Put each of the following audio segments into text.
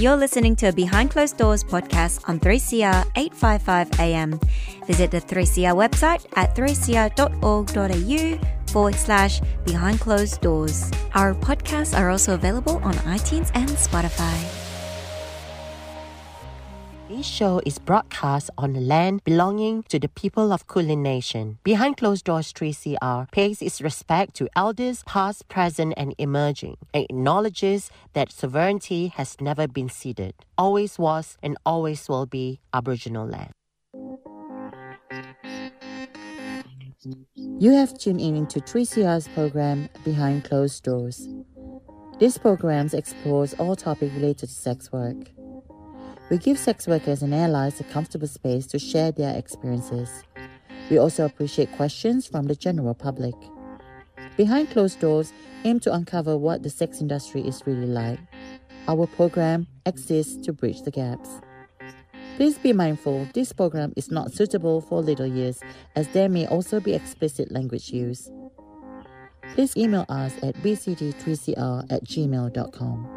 You're listening to a Behind Closed Doors podcast on 3CR 855 AM. Visit the 3CR website at 3cr.org.au/Behind Closed Doors. Our podcasts are also available on iTunes and Spotify. This show is broadcast on land belonging to the people of Kulin Nation. Behind Closed Doors 3CR pays its respect to elders past, present and emerging, and acknowledges that sovereignty has never been ceded, always was and always will be Aboriginal land. You have tuned in to 3CR's program Behind Closed Doors. This program explores all topics related to sex work. We give sex workers and allies a comfortable space to share their experiences. We also appreciate questions from the general public. Behind Closed Doors aims to uncover what the sex industry is really like. Our program exists to bridge the gaps. Please be mindful, this program is not suitable for little ears, as there may also be explicit language use. Please email us at bcd3cr@gmail.com.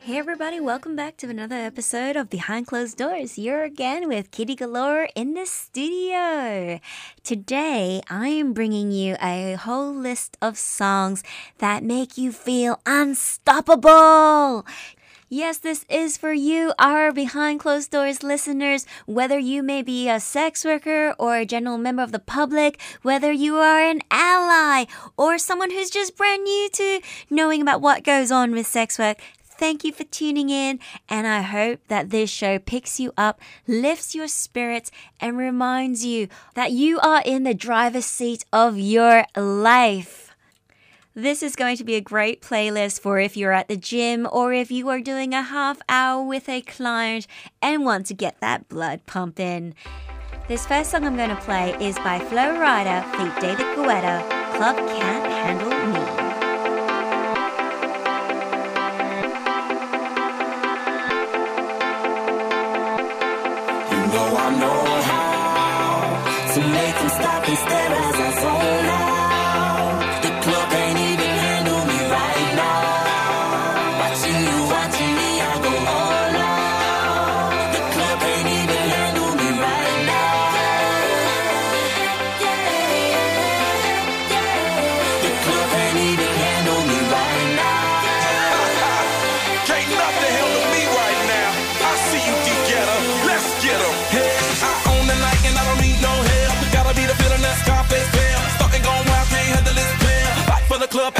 Hey everybody, welcome back to another episode of Behind Closed Doors. You're again with Kitty Galore in the studio. Today, I am bringing you a whole list of songs that make you feel unstoppable. Yes, this is for you, our Behind Closed Doors listeners. Whether you may be a sex worker or a general member of the public, whether you are an ally or someone who's just brand new to knowing about what goes on with sex work, thank you for tuning in, and I hope that this show picks you up, lifts your spirits, and reminds you that you are in the driver's seat of your life. This is going to be a great playlist for if you're at the gym or if you are doing a half hour with a client and want to get that blood pumping. This first song I'm going to play is by Flo Rida feat. David Guetta, Club Can't Handle Me. You know I know how to make them stop and stare as I fall out.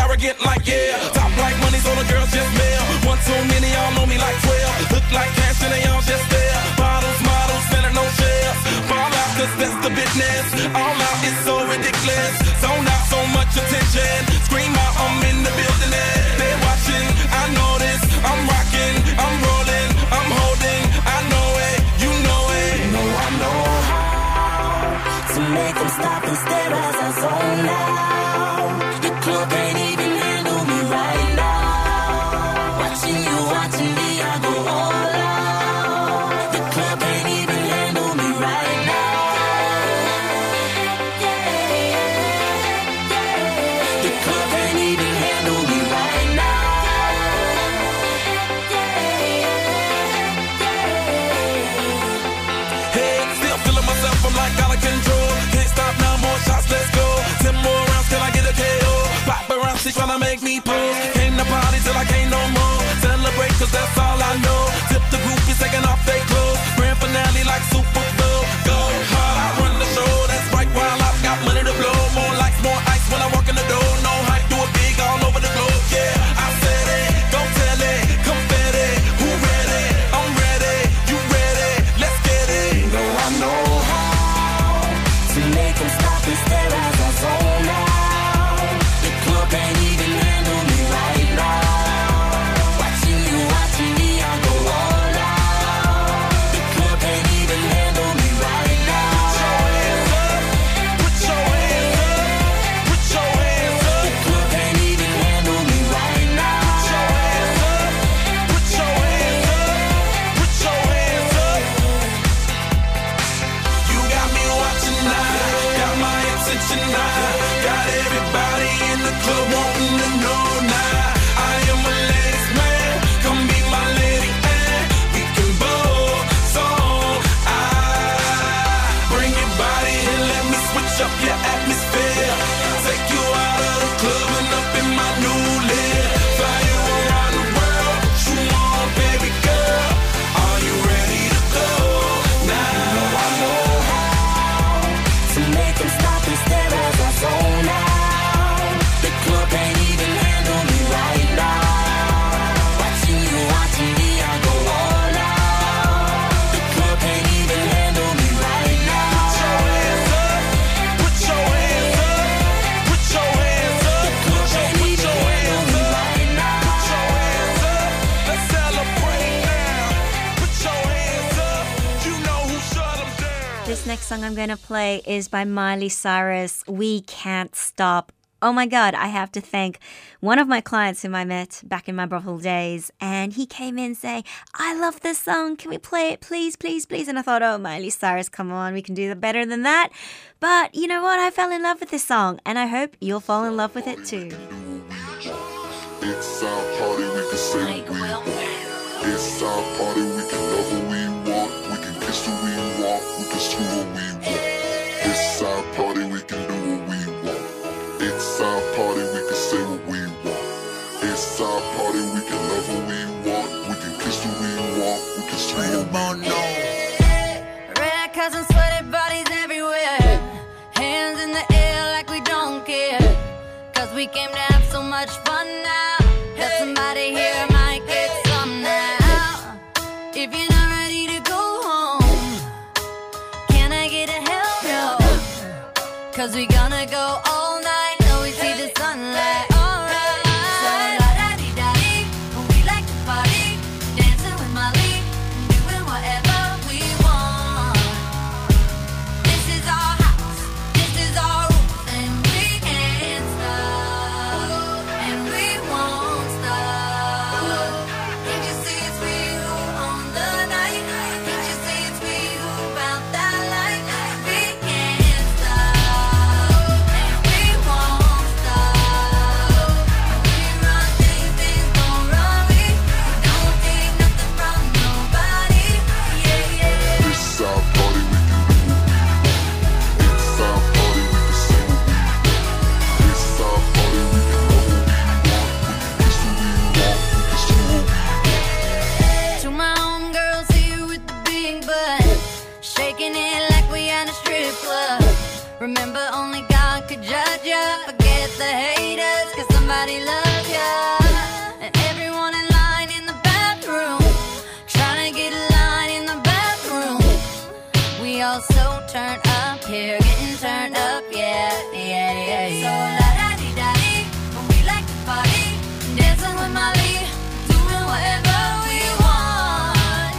Arrogant like yeah, top like money, so the girls just mail. One too many, y'all know me like 12. Look like cash and they all just there. Bottles, models, better no shells. Fall out, cause that's the business. All out is so ridiculous. Zone out, so much attention. Scream out, I'm in the building. They're watching, I know this. I'm rocking, I'm rolling, I'm holding. I know it, you know it. You know I know how to make them stop and stare as I zone out. The club ain't even. Tryna make me pose, came to party till I can't no more. Celebrate cause that's all I know. Tip the groupies taking off their clothes. Grand finale like Super Bowl. Go hard, I run the show. That's right while I've got money to blow. More lights, more ice when I walk in the door. No hype, do it big all over the globe. Yeah, I said it, go tell it, confess it. Who ready? I'm ready, you ready? Let's get it. You know I know how to make them stop and stare at us all night. Can't even handle me right now. Watching you, watching me, I'm song I'm going to play is by Miley Cyrus, We Can't Stop. Oh my God, I have to thank one of my clients whom I met back in my brothel days, and he came in saying, I love this song, can we play it, please, please, please? And I thought, oh, Miley Cyrus, come on, we can do better than that. But you know what? I fell in love with this song, and I hope you'll fall in love with it too. It's our party, we can say we want. It's our party, we can love who we want. We can kiss who we want, we can screw who we want. It's our party, we can do what we want. It's our party, we can say what we want. It's our party, we can love who we want. We can kiss who we want, we can screw who we want. Red eyes and sweaty bodies everywhere. Hands in the air like we don't care. Cause we came to have so much fun now. That somebody here might get some now. If you're not ready to go home, can I get a hell no? Cause we gonna go all night till we see the sunlight. Alright. So la-da-dee-da-dee, we like to party. Dancing with Molly, doing whatever we want. This is our house, this is our rules, and we can't stop, and we won't stop. Can't you see it's we who own the night? Can't you see it's we who found that light? We can't stop, and we won't stop. We run things, things don't run. We don't take nothing from nobody. Yeah, yeah. It's our party, we can do what we want. It's our party, we can say what we want. It's our party, we can love what we want. We can kiss who we want, we can screw who we want. To my homegirls here with the big butt, shaking it like we at a strip club. Remember, only God could judge ya. Forget the haters, cause somebody loves ya. And everyone in line in the bathroom, trying to get a line in the bathroom. We all so turned up here, getting turned up, yeah. So la-da-dee-da-dee, we like to party. Dancing with Molly, doing whatever we want.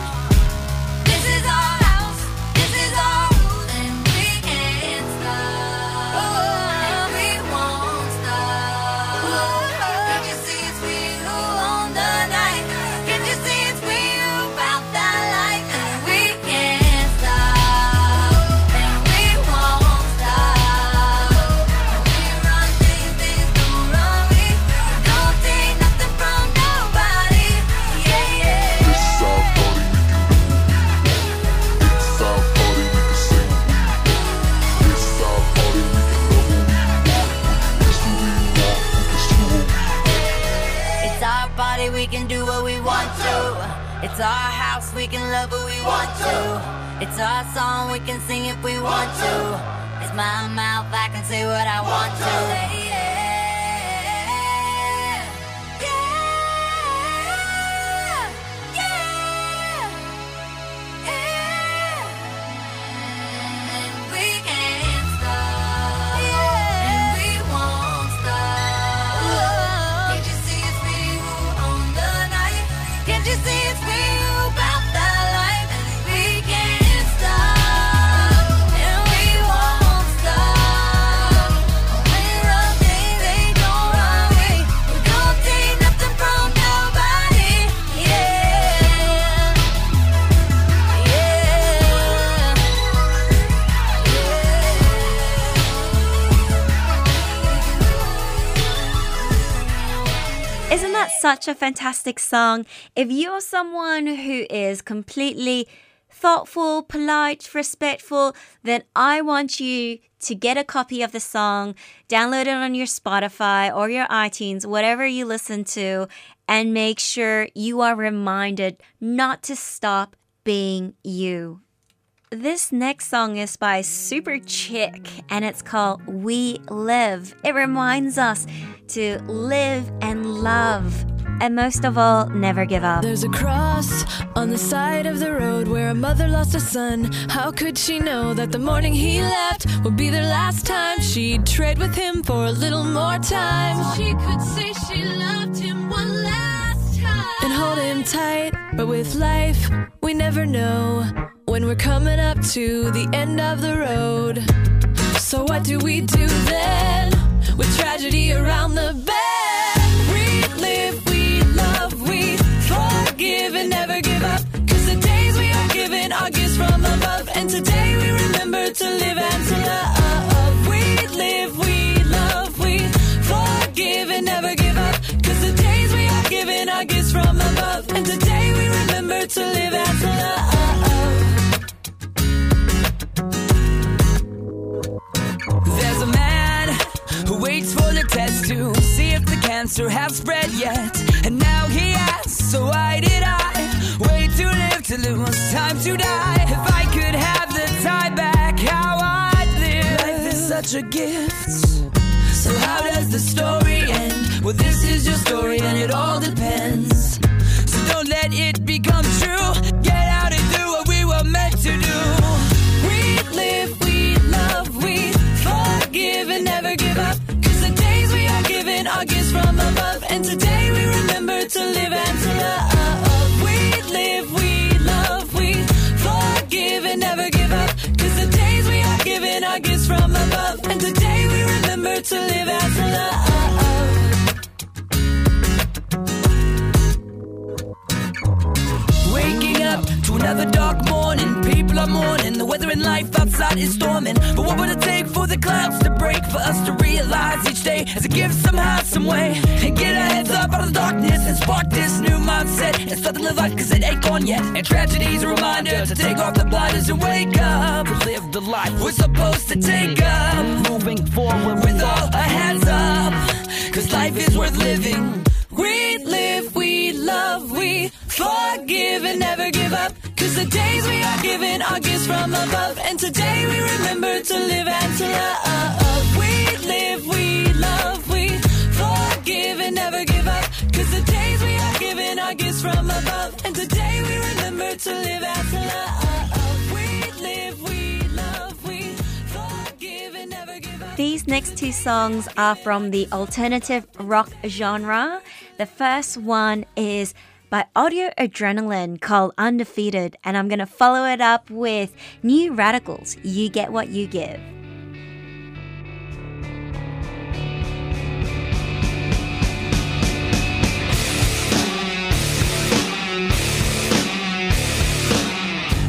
This is our house, this is our rules, and we can't stop, and we won't stop. Can't you see it's we who own the night? Can't you see it's we who found that light? We can't stop, and we won't stop. We run things, things don't run. We don't take nothing from nobody. Yeah. It's our party, we can do what we want. It's our party, we can say what we want. It's our party, we can love what we want. We can kiss who we want, we can screw who we want. It's our body, we can do what we want to. It's our house, we can love who we want to. It's our song, we can sing if we want to. It's my mouth, I can say what I want to. Yeah. And we can't stop, and we won't stop. Can't you see it's we who own the night? Can't you see it's we who found the light? We can't stop, and we won't stop. We run things, things don't run. We don't take nothing from nobody. Isn't that such a fantastic song? If you're someone who is completely thoughtful, polite, respectful, then I want you to get a copy of the song, download it on your Spotify or your iTunes, whatever you listen to, and make sure you are reminded not to stop being you. This next song is by Super Chick, and it's called We Live. It reminds us to live and love, and most of all, never give up. There's a cross on the side of the road where a mother lost a son. How could she know that the morning he left would be the last time she'd trade with him for a little more time? She could say she loved him one last time and hold him tight, but with life, we never know. when we're coming up to the end of the road. So what do we do then, with tragedy around the bend? We live, we love, we forgive and never give up, 'cause the days we are given are gifts from above. And today we remember to live and to love. We live, we love, we forgive and never give up, 'cause the days we are given are gifts from above. And today we remember to live and to love. For the test to see if the cancer has spread yet, and now he asks, so why did I wait to live to lose time to die? If I could have the time back, how I'd live. Life is such a gift, so how does the story end? Well, this is your story and it all depends, so don't let it become true. Get out and do what we were meant to do. We live, we love, we forgive and never give up, our gifts from above, and today we remember to live and to love. We live, we love, we forgive and never give up, 'cause the days we are given are gifts from above, and today we remember to live and to love. Waking up to another dark morning, people are mourning, the weather in life outside is storming. But what would it take for the clouds to break, for us to realize each day as a gift somehow, some way, and get our heads up out of the darkness and spark this new mindset and start to live life, 'cause it ain't gone yet. And tragedy's a reminder to take off the blinders and wake up and live the life we're supposed to take up, moving forward with all our hands up, 'cause life is worth living. We live, we love, we forgive and never give up, 'cause the days we are given are gifts from above, and today we remember to live and to love. We live, we love, we forgive and never give up, 'cause the days we are given are gifts from above, and today we remember to live and to love. We live, we love, we forgive and never give up. These next two songs are from the alternative rock genre. The first one is by Audio Adrenaline called Undefeated, and I'm going to follow it up with New Radicals, You Get What You Give.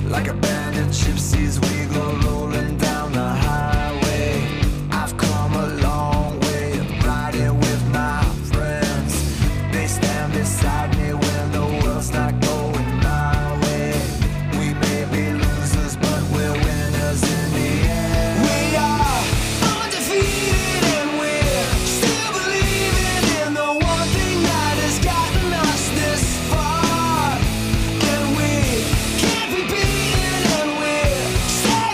Like a band of gypsies, we go rolling down the highway. I've come a long way, riding with my friends. They stand beside me when the world's not going my way. We may be losers, but we're winners in the end. We are undefeated and we're still believing in the one thing that has gotten us this far. And we can't be beaten. We're still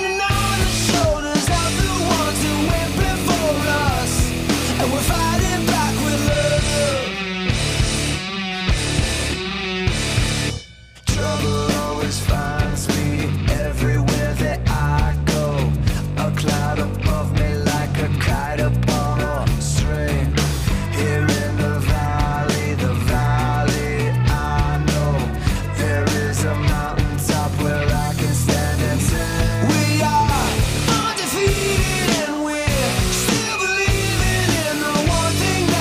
believing in the one thing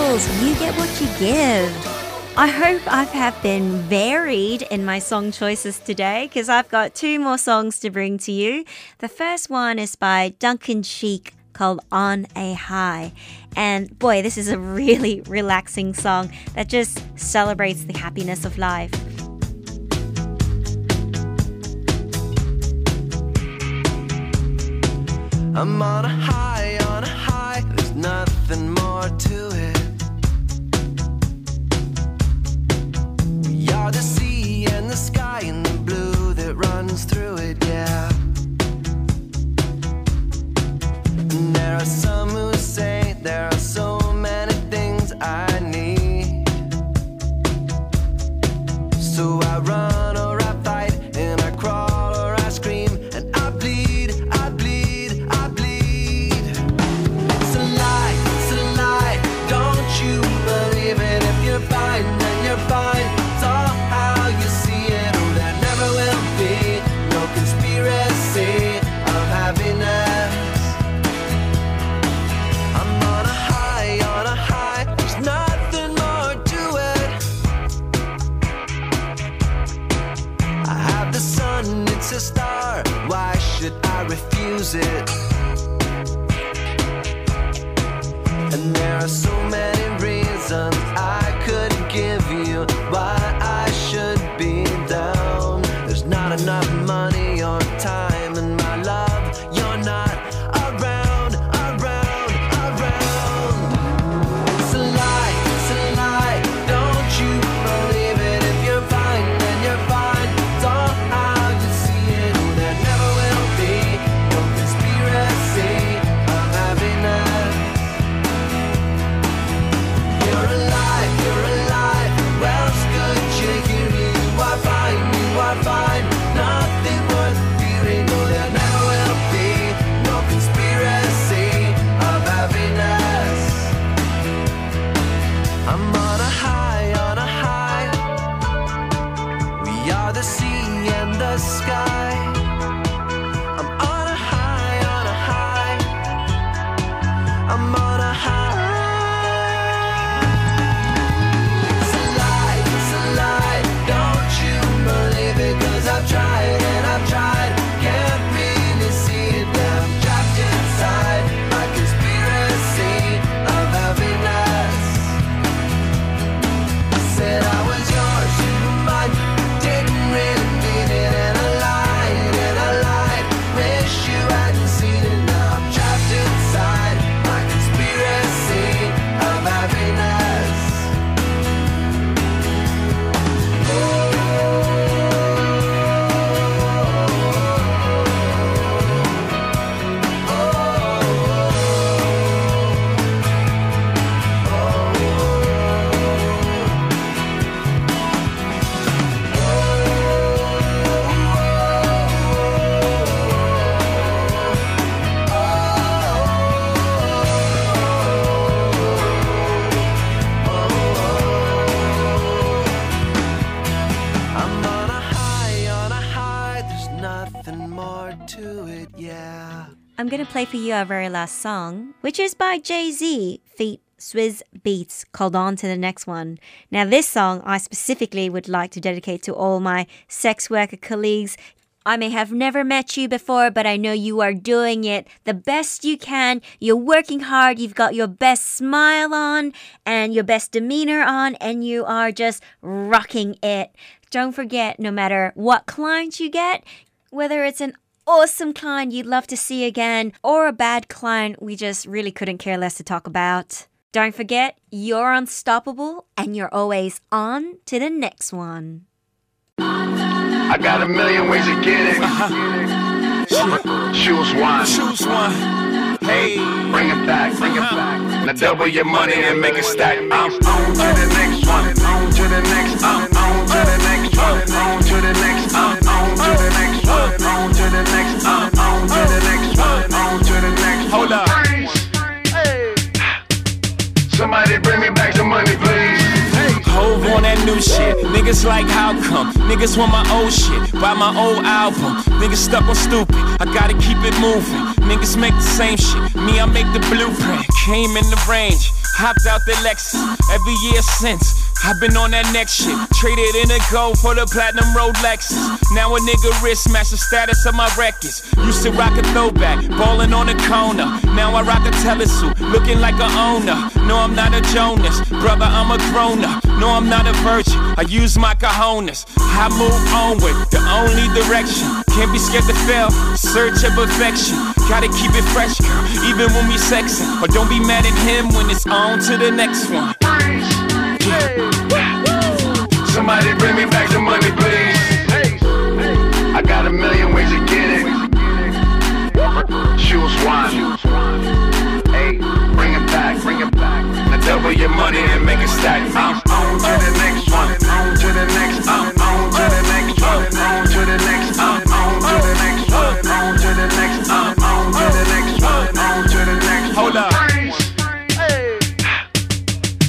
Radicals, you get what you give. I hope I have been varied in my song choices today because I've got two more songs to bring to you. The first one is by Duncan Sheik called On a High. And boy, this is a really relaxing song that just celebrates the happiness of life. I'm on a high, on a high. There's nothing more to it. We are the sea and the sky and the blue that runs through it, yeah. And there are some who say there are so many things I need, so I run away. It. And there are so many reasons I could give you why I should be down. There's not enough money or time in my love. You're not around, around, around. It's a lie, don't you believe it? If you're fine, then you're fine. It's all how you see it. Oh, there never will be for you. Our very last song, which is by Jay-Z feat Swizz Beats, called On to the Next One. Now this song I specifically would like to dedicate to all my sex worker colleagues. I may have never met you before, but I know you are doing it the best you can. You're working hard, you've got your best smile on and your best demeanor on, and you are just rocking it. Don't forget, no matter what client you get, whether it's an awesome client you'd love to see again, or a bad client we just really couldn't care less to talk about. Don't forget, you're unstoppable and you're always on to the next one. I got a million ways to get it. Choose one. Choose one. Hey, bring it back, bring it back. Now double your money and make it stack. I'm on to the next one. On to the next. I'm on to the next one. On to the next. I'm on to the next. On to the next, on to the next one, on to the next. Hold up. Hey. Somebody bring me back the money, please. Hove on that new shit. Niggas like, how come? Niggas want my old shit. Buy my old album. Niggas stuck on stupid. I gotta keep it moving. Niggas make the same shit. Me, I make the blueprint. Came in the range. hopped out the Lexus. Every year since, I've been on that next shit. Traded in the gold for the platinum Rolexes. Now a nigga wrist match the status of my records. Used to rock a throwback, ballin' on a corner. Now I rock a telesuit, looking like a owner. No, I'm not a Jonas, brother, I'm a grown-up. No, I'm not a virgin, I use my cojones. I move onward, the only direction. Can't be scared to fail, search of perfection. Gotta keep it fresh, girl, even when we sexin'. Or don't be mad at him when it's on to the next one. Somebody bring me back the money, please. I got a million ways to get it. Choose one. Hey, bring it back, bring it back. Now double your money and make it stack. I'm on to the next one. On to the next. I'm on to the next one. On to the next. I'm on to the next one. On to the next. I'm on to the next one. On to the next. Hold up.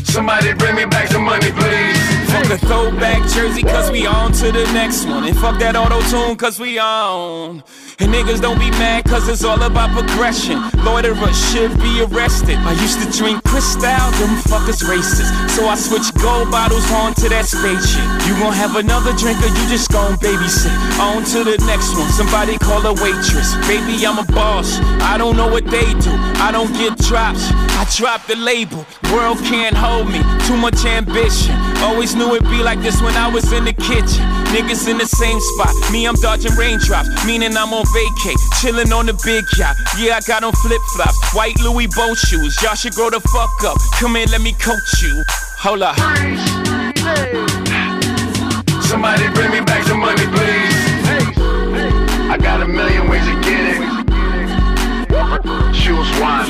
Somebody bring me back the money, please. Fuck a throwback jersey, cause we on to the next one. And fuck that auto-tune, cause we on. And niggas don't be mad, cause it's all about progression. Loiterer should be arrested. I used to drink Cristal, them fuckers racist. So I switched gold bottles on to that space shit. You gon' have another drink or you just gon' babysit. On to the next one, somebody call a waitress. Baby, I'm a boss, I don't know what they do. I don't get drops, I drop the label. World can't hold me, too much ambition. Always knew it'd be like this when I was in the kitchen. Niggas in the same spot, me I'm dodging raindrops. Meaning I'm on vacay, chilling on the big yacht. Yeah, I got on flip-flops, white Louis boat shoes. Y'all should grow the fuck up, come in, let me coach you. Hold up. Somebody bring me back the money, please. I got a million ways to get it. Choose one.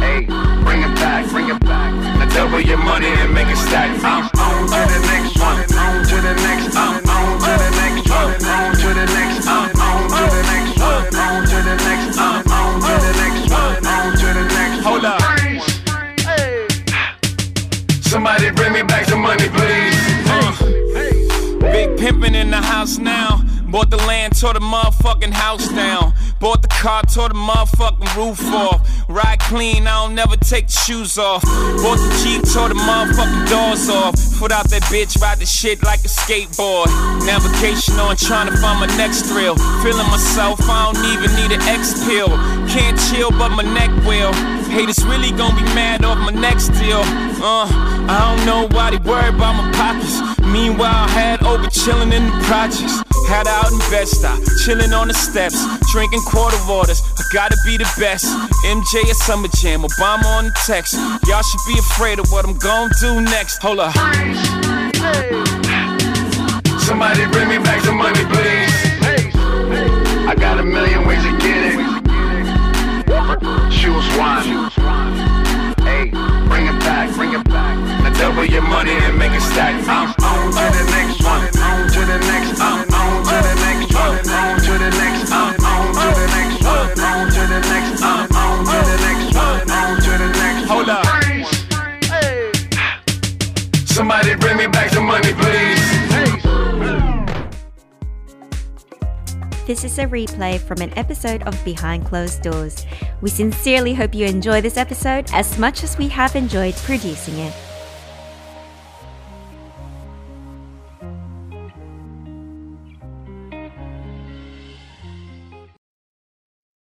Hey, bring it back, bring it back. Now double your money and make it stack. I'm on to the next one. On to the next. I'm on to the next one. On to the next. I'm on to the next one. On to the next. I'm on to the next one. On to the next. Hold up. Somebody bring me back the money, please. Big pimpin' in the house now. Bought the land, tore the motherfucking house down. Bought the car, tore the motherfucking roof off. Ride clean, I don't never take the shoes off. Bought the Jeep, tore the motherfucking doors off. Foot out that bitch, ride the shit like a skateboard. Navigation on, trying to find my next thrill. Feeling myself, I don't even need an X-pill. Can't chill, but my neck will. Haters really gonna be mad off my next deal. I don't know why they worry about my pockets. Meanwhile, I had over chilling in the projects. Had out in Bed-Stuy, chillin' on the steps, drinking quarter waters. I gotta be the best. MJ at Summer Jam, Obama on the text. Y'all should be afraid of what I'm gon' do next. Hold up. Somebody bring me back the money, please. I got a million ways to get it. Choose one. Hey, bring it back, bring it back. Now double your money and make it stack. I'm on to the next one. On to the next. I'm on to the next one. On to the next. I'm on to the next one. On to the next. I'm on to the next one. On to the next. Hold up. Somebody bring me back the money, please. This is a replay from an episode of Behind Closed Doors. We sincerely hope you enjoy this episode as much as we have enjoyed producing it.